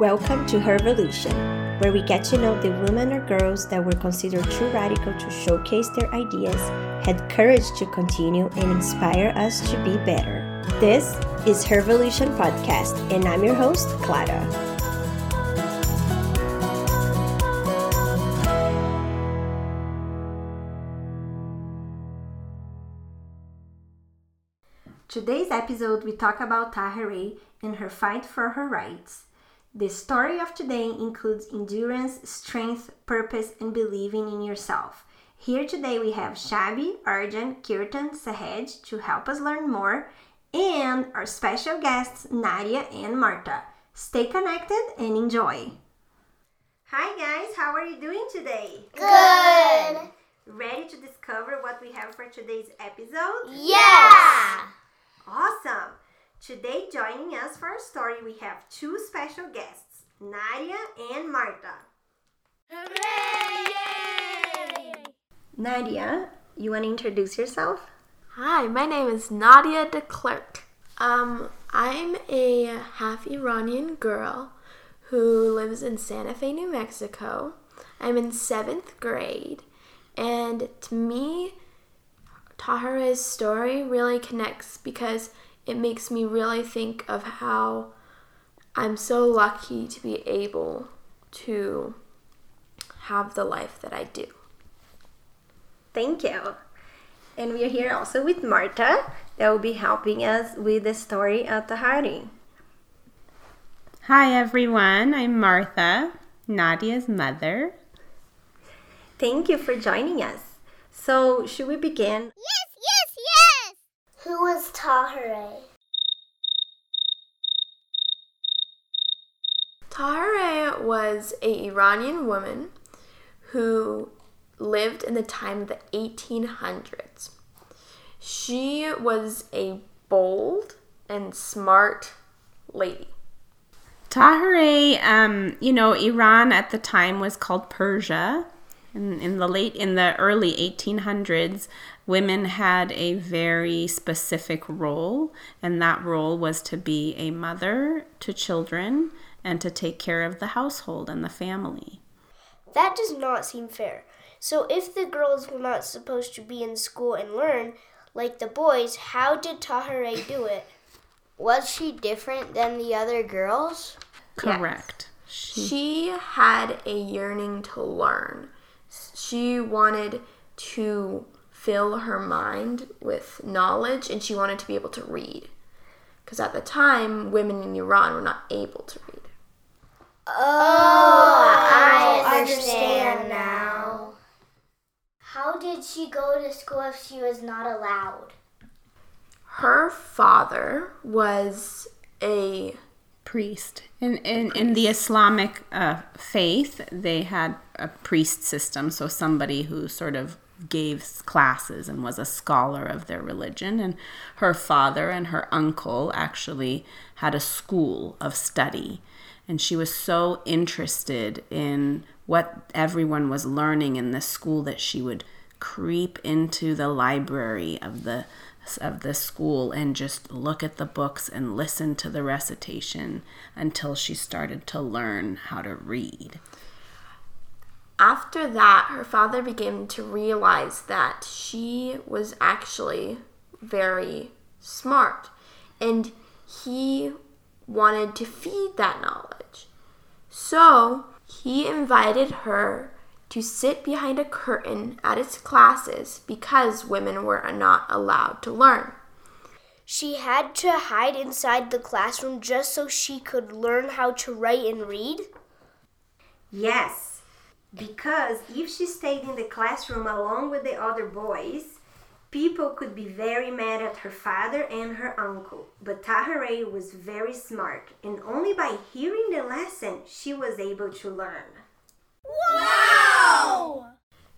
Welcome to HerVolution, where we get to know the women or girls that were considered too radical to showcase their ideas, had courage to continue, and inspire us to be better. This is HerVolution Podcast, and I'm your host, Clara. Today's episode, we talk about Tahirih and her fight for her rights. The story of today includes endurance, strength, purpose, and believing in yourself. Here today we have Shabi, Arjan, Kirtan, Sahaj to help us learn more, and our special guests, Nadia and Marta. Stay connected and enjoy. Hi guys, how are you doing today? Good! Ready to discover what we have for today's episode? Yeah! Awesome! Today joining us for our story we have two special guests, Nadia and Marta. Hooray! Yay! Nadia, you want to introduce yourself? Hi, my name is Nadia De Clerck. I'm a half Iranian girl who lives in Santa Fe, New Mexico. I'm in 7th grade, and to me, Tahirih's story really connects because it makes me really think of how I'm so lucky to be able to have the life that I do. Thank you. And we are here also with Marta that will be helping us with the story of Tahirih. Hi everyone, I'm Marta, Nadia's mother. Thank you for joining us. So, should we begin? Yes, yes, yes! Who was Tahirih? Tahirih was an Iranian woman who lived in the time of the 1800s. She was a bold and smart lady. Tahirih, Iran at the time was called Persia. In the early 1800s, women had a very specific role, and that role was to be a mother to children and to take care of the household and the family. That does not seem fair. So if the girls were not supposed to be in school and learn, like the boys, how did Tahirih do it? Was she different than the other girls? Correct. Yes. She had a yearning to learn. She wanted to fill her mind with knowledge, and she wanted to be able to read. Because at the time, women in Iran were not able to read. Oh, I understand now. How did she go to school if she was not allowed? Her father was a priest. In the Islamic faith, they had a priest system, so somebody who sort of gave classes and was a scholar of their religion. And her father and her uncle actually had a school of study. And she was so interested in what everyone was learning in this school that she would creep into the library of the school and just look at the books and listen to the recitation until she started to learn how to read. After that, her father began to realize that she was actually very smart, and he wanted to feed that knowledge. So he invited her to sit behind a curtain at its classes because women were not allowed to learn. She had to hide inside the classroom just so she could learn how to write and read? Yes, because if she stayed in the classroom along with the other boys, people could be very mad at her father and her uncle. But Tahirih was very smart, and only by hearing the lesson, she was able to learn. Wow!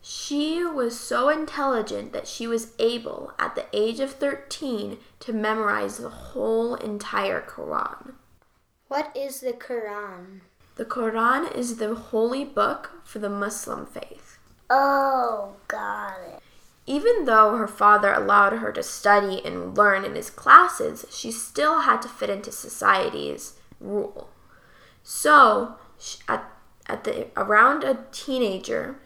She was so intelligent that she was able, at the age of 13, to memorize the whole entire Quran. What is the Quran? The Quran is the holy book for the Muslim faith. Oh, got it. Even though her father allowed her to study and learn in his classes, she still had to fit into society's rule. So around a teenager,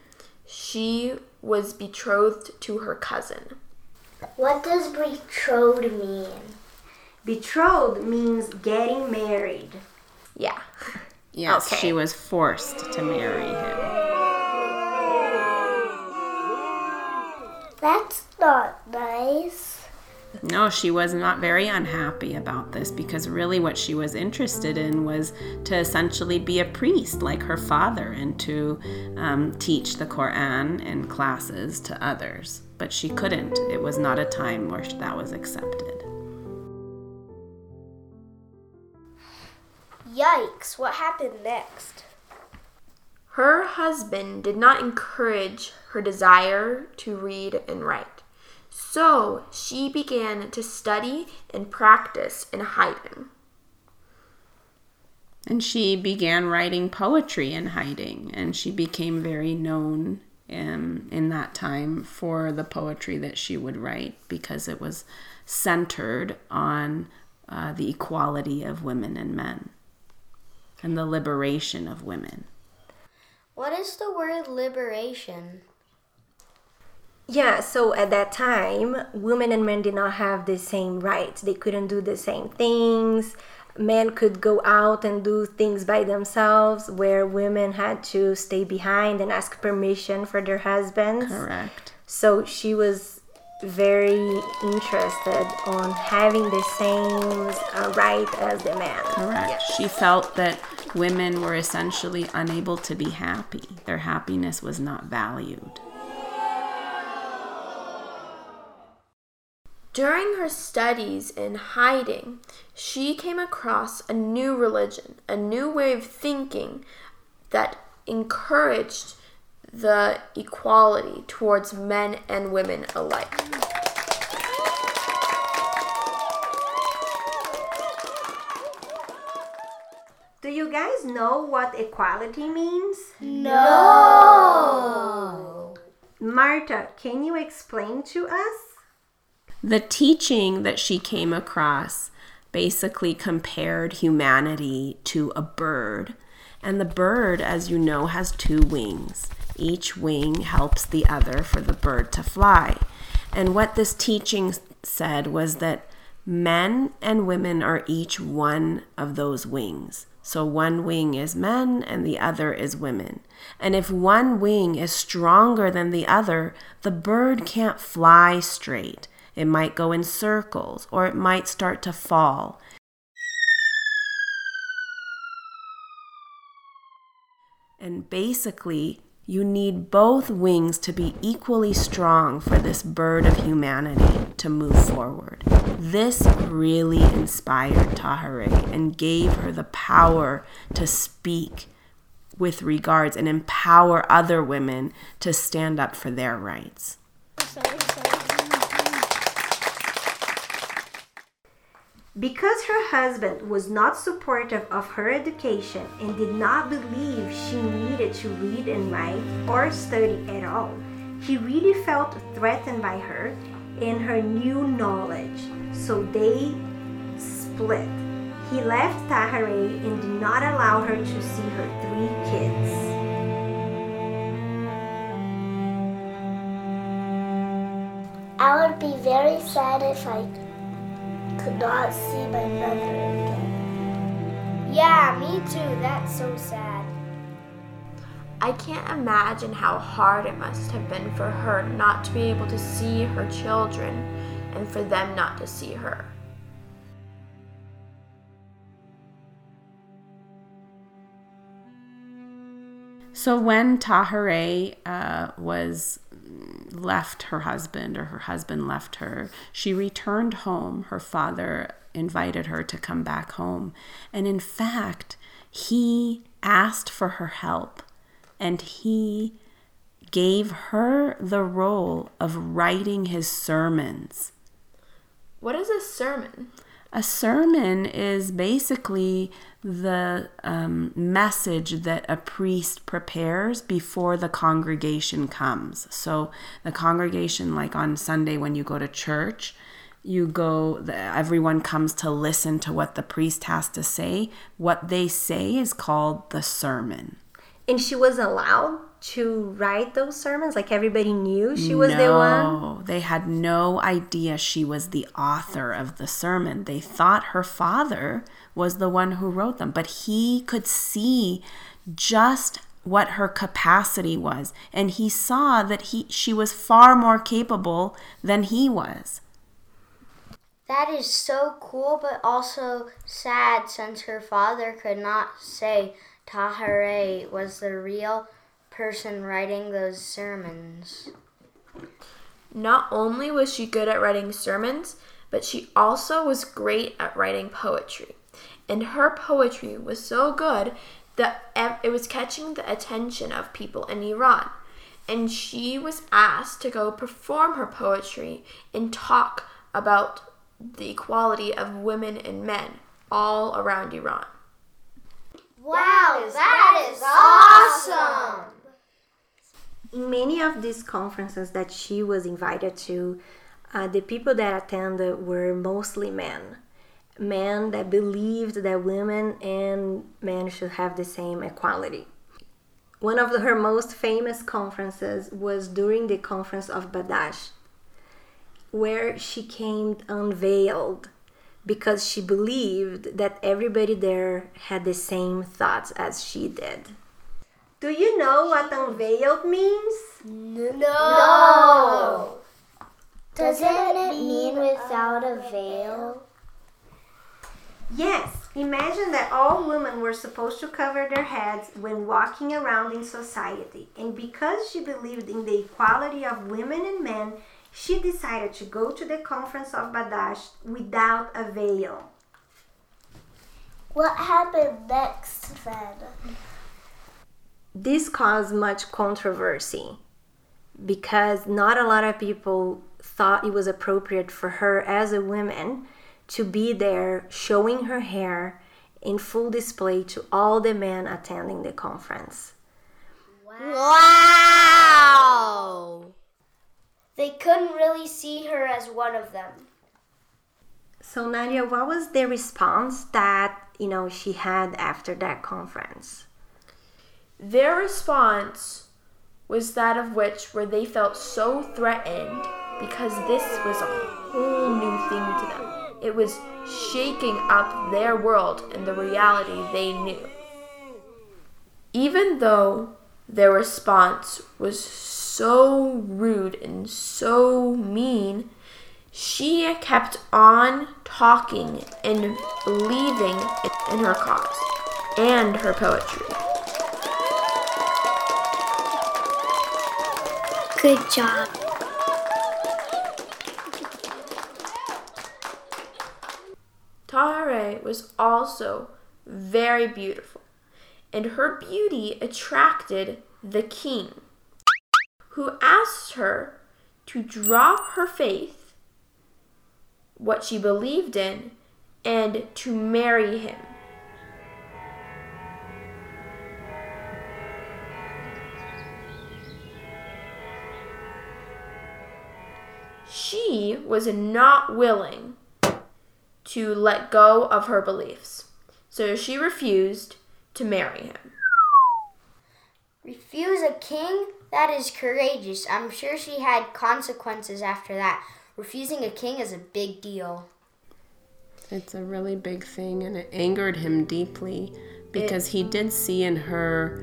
she was betrothed to her cousin. What does betrothed mean? Betrothed means getting married. Yeah. Yes, okay. She was forced to marry him. That's not nice. No, she was not very unhappy about this, because really what she was interested in was to essentially be a priest like her father and to teach the Quran in classes to others. But she couldn't. It was not a time where that was accepted. Yikes, what happened next? Her husband did not encourage her desire to read and write. So she began to study and practice in hiding. And she began writing poetry in hiding, and she became very known in that time for the poetry that she would write, because it was centered on the equality of women and men and the liberation of women. What is the word liberation? Yeah, so at that time, women and men did not have the same rights. They couldn't do the same things. Men could go out and do things by themselves, where women had to stay behind and ask permission for their husbands. Correct. So she was very interested on having the same right as the man. Correct. Yes. She felt that women were essentially unable to be happy. Their happiness was not valued. During her studies in hiding, she came across a new religion, a new way of thinking that encouraged the equality towards men and women alike. Do you guys know what equality means? No! Marta, can you explain to us? The teaching that she came across basically compared humanity to a bird. And the bird, as you know, has two wings. Each wing helps the other for the bird to fly. And what this teaching said was that men and women are each one of those wings. So one wing is men and the other is women. And if one wing is stronger than the other, the bird can't fly straight. It might go in circles, or it might start to fall. And basically, you need both wings to be equally strong for this bird of humanity to move forward. This really inspired Tahirih and gave her the power to speak with regards and empower other women to stand up for their rights. Because her husband was not supportive of her education and did not believe she needed to read and write or study at all, he really felt threatened by her and her new knowledge. So they split. He left Tahirih and did not allow her to see her 3 kids. I would be very sad if I could not see my brother again. Yeah, me too. That's so sad. I can't imagine how hard it must have been for her not to be able to see her children and for them not to see her. So when Tahirih left her husband, or her husband left her, she returned home. Her father invited her to come back home. And in fact, he asked for her help, and he gave her the role of writing his sermons. What is a sermon? A sermon is basically the message that a priest prepares before the congregation comes. So the congregation, like on Sunday when you go to church, you go, everyone comes to listen to what the priest has to say. What they say is called the sermon. And she was allowed to write those sermons? Like everybody knew she was the one? No, they had no idea she was the author of the sermon. They thought her father was the one who wrote them, but he could see just what her capacity was, and he saw that she was far more capable than he was. That is so cool, but also sad, since her father could not say Tahirih was the real person writing those sermons. Not only was she good at writing sermons, but she also was great at writing poetry. And her poetry was so good that it was catching the attention of people in Iran. And she was asked to go perform her poetry and talk about the equality of women and men all around Iran. Wow, that is awesome! In many of these conferences that she was invited to, the people that attended were mostly men. Men that believed that women and men should have the same equality. One of her most famous conferences was during the conference of Badasht, where she came unveiled because she believed that everybody there had the same thoughts as she did. Do you know what unveiled means? No. Doesn't it mean without a veil? Yes, imagine that all women were supposed to cover their heads when walking around in society. And because she believed in the equality of women and men, she decided to go to the conference of Badasht without a veil. What happened next then? This caused much controversy because not a lot of people thought it was appropriate for her as a woman to be there showing her hair in full display to all the men attending the conference. Wow! They couldn't really see her as one of them. So Nadia, what was the response that, she had after that conference? Their response was that of which where they felt so threatened because this was a whole new thing to them. It was shaking up their world and the reality they knew. Even though their response was so rude and so mean, she kept on talking and believing in her cause and her poetry. Good job. Tahirih was also very beautiful, and her beauty attracted the king, who asked her to drop her faith, what she believed in, and to marry him. She was not willing to let go of her beliefs. So she refused to marry him. Refuse a king? That is courageous. I'm sure she had consequences after that. Refusing a king is a big deal. It's a really big thing, and it angered him deeply because he did see in her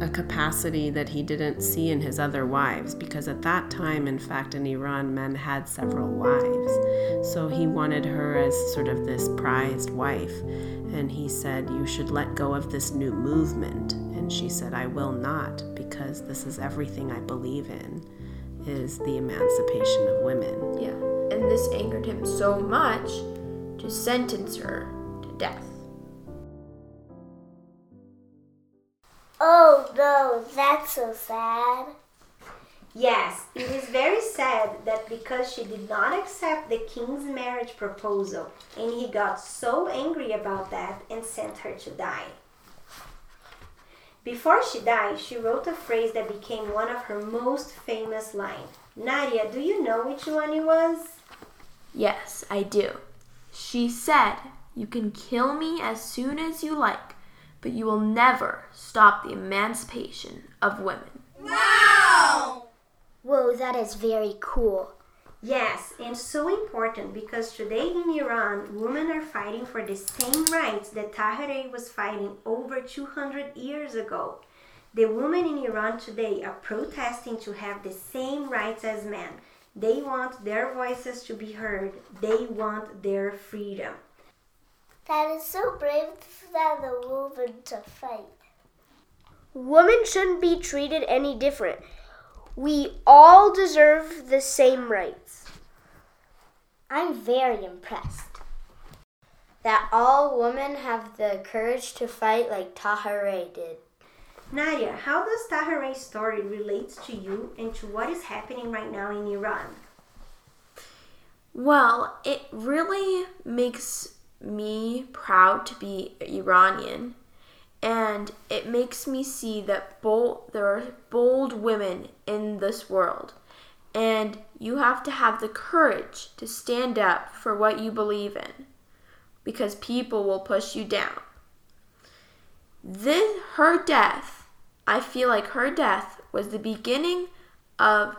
a capacity that he didn't see in his other wives, because at that time, in fact, in Iran, men had several wives. So he wanted her as sort of this prized wife, and he said, "You should let go of this new movement." And she said, "I will not, because this is everything I believe in, is the emancipation of women." Yeah, and this angered him so much to sentence her to death. Oh no, that's so sad. Yes, it is very sad that because she did not accept the king's marriage proposal, and he got so angry about that and sent her to die. Before she died, she wrote a phrase that became one of her most famous lines. Nadia, do you know which one it was? Yes, I do. She said, you can kill me as soon as you like, but you will never stop the emancipation of women. Wow! Whoa, that is very cool. Yes, and so important because today in Iran, women are fighting for the same rights that Tahirih was fighting over 200 years ago. The women in Iran today are protesting to have the same rights as men. They want their voices to be heard. They want their freedom. That is so brave for the woman to fight. Women shouldn't be treated any different. We all deserve the same rights. I'm very impressed that all women have the courage to fight like Tahirih did. Nadia, how does Tahirih's story relate to you and to what is happening right now in Iran? Well, it really makes me proud to be Iranian, and it makes me see that there are bold women in this world, and you have to have the courage to stand up for what you believe in, because people will push you down. I feel like her death was the beginning of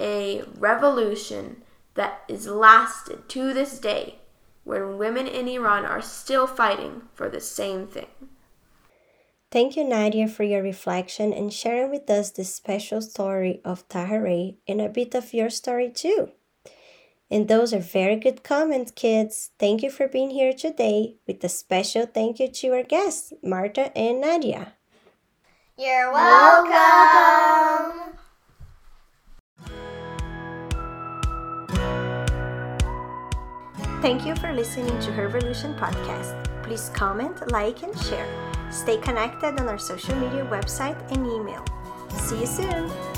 a revolution that is lasted to this day, when women in Iran are still fighting for the same thing. Thank you, Nadia, for your reflection and sharing with us this special story of Tahirih and a bit of your story too. And those are very good comments, kids. Thank you for being here today, with a special thank you to our guests, Marta and Nadia. You're welcome! Thank you for listening to HerVolution podcast. Please comment, like, and share. Stay connected on our social media website and email. See you soon!